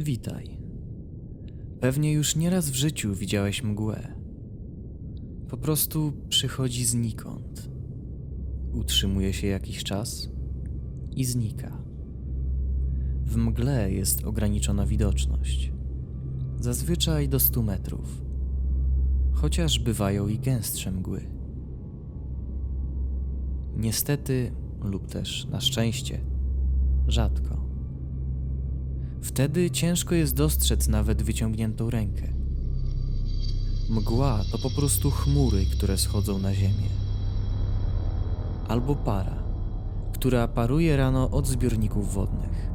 Witaj. Pewnie już nieraz w życiu widziałeś mgłę. Po prostu przychodzi znikąd. Utrzymuje się jakiś czas i znika. W mgle jest ograniczona widoczność. Zazwyczaj do 100 metrów. Chociaż bywają i gęstsze mgły. Niestety, lub też na szczęście, rzadko. Wtedy ciężko jest dostrzec nawet wyciągniętą rękę. Mgła to po prostu chmury, które schodzą na ziemię. Albo para, która paruje rano od zbiorników wodnych.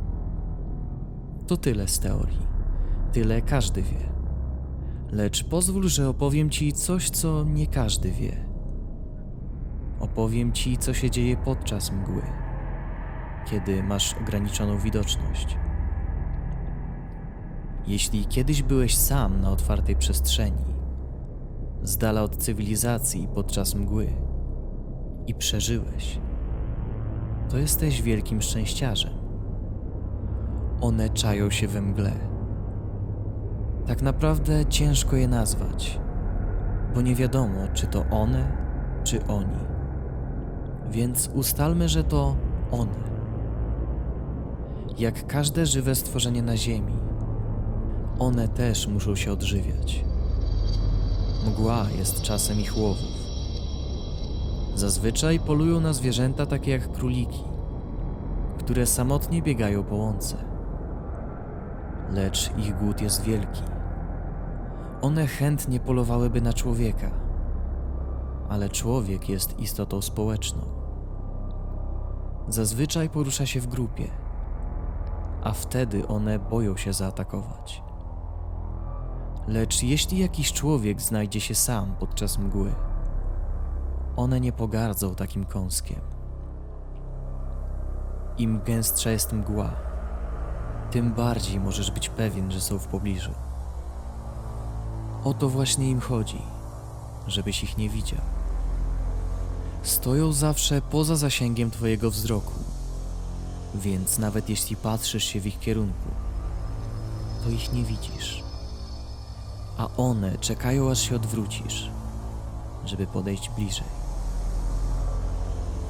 To tyle z teorii. Tyle każdy wie. Lecz pozwól, że opowiem Ci coś, co nie każdy wie. Opowiem Ci, co się dzieje podczas mgły, kiedy masz ograniczoną widoczność. Jeśli kiedyś byłeś sam na otwartej przestrzeni, z dala od cywilizacji podczas mgły i przeżyłeś, to jesteś wielkim szczęściarzem. One czają się we mgle. Tak naprawdę ciężko je nazwać, bo nie wiadomo, czy to one, czy oni. Więc ustalmy, że to one. Jak każde żywe stworzenie na ziemi, one też muszą się odżywiać. Mgła jest czasem ich łowów. Zazwyczaj polują na zwierzęta takie jak króliki, które samotnie biegają po łące. Lecz ich głód jest wielki. One chętnie polowałyby na człowieka, ale człowiek jest istotą społeczną. Zazwyczaj porusza się w grupie, a wtedy one boją się zaatakować. Lecz jeśli jakiś człowiek znajdzie się sam podczas mgły, one nie pogardzą takim kąskiem. Im gęstsza jest mgła, tym bardziej możesz być pewien, że są w pobliżu. O to właśnie im chodzi, żebyś ich nie widział. Stoją zawsze poza zasięgiem twojego wzroku, więc nawet jeśli patrzysz się w ich kierunku, to ich nie widzisz. A one czekają, aż się odwrócisz, żeby podejść bliżej.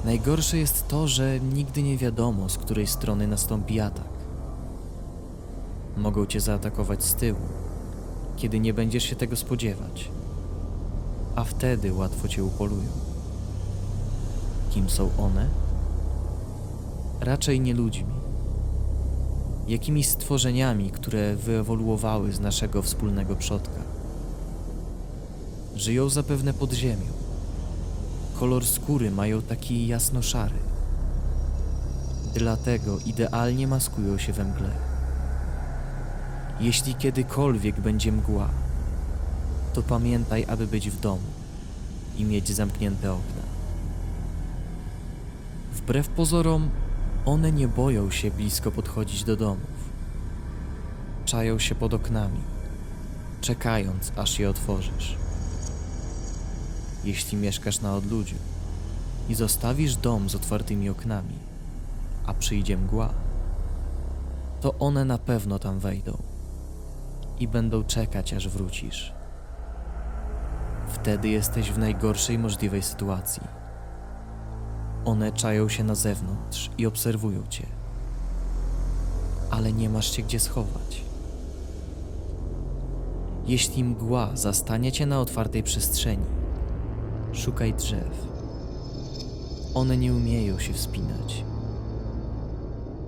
Najgorsze jest to, że nigdy nie wiadomo, z której strony nastąpi atak. Mogą cię zaatakować z tyłu, kiedy nie będziesz się tego spodziewać, a wtedy łatwo cię upolują. Kim są one? Raczej nie ludźmi. Jakimiś stworzeniami, które wyewoluowały z naszego wspólnego przodka. Żyją zapewne pod ziemią. Kolor skóry mają taki jasno-szary. Dlatego idealnie maskują się we mgle. Jeśli kiedykolwiek będzie mgła, to pamiętaj, aby być w domu i mieć zamknięte okna. Wbrew pozorom, one nie boją się blisko podchodzić do domów. Czają się pod oknami, czekając, aż je otworzysz. Jeśli mieszkasz na odludziu i zostawisz dom z otwartymi oknami, a przyjdzie mgła, to one na pewno tam wejdą i będą czekać, aż wrócisz. Wtedy jesteś w najgorszej możliwej sytuacji. One czają się na zewnątrz i obserwują cię, ale nie masz się gdzie schować. Jeśli mgła zastanie cię na otwartej przestrzeni, szukaj drzew. One nie umieją się wspinać.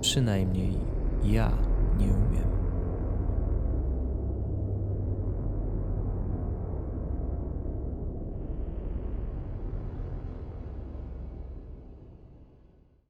Przynajmniej ja nie umiem.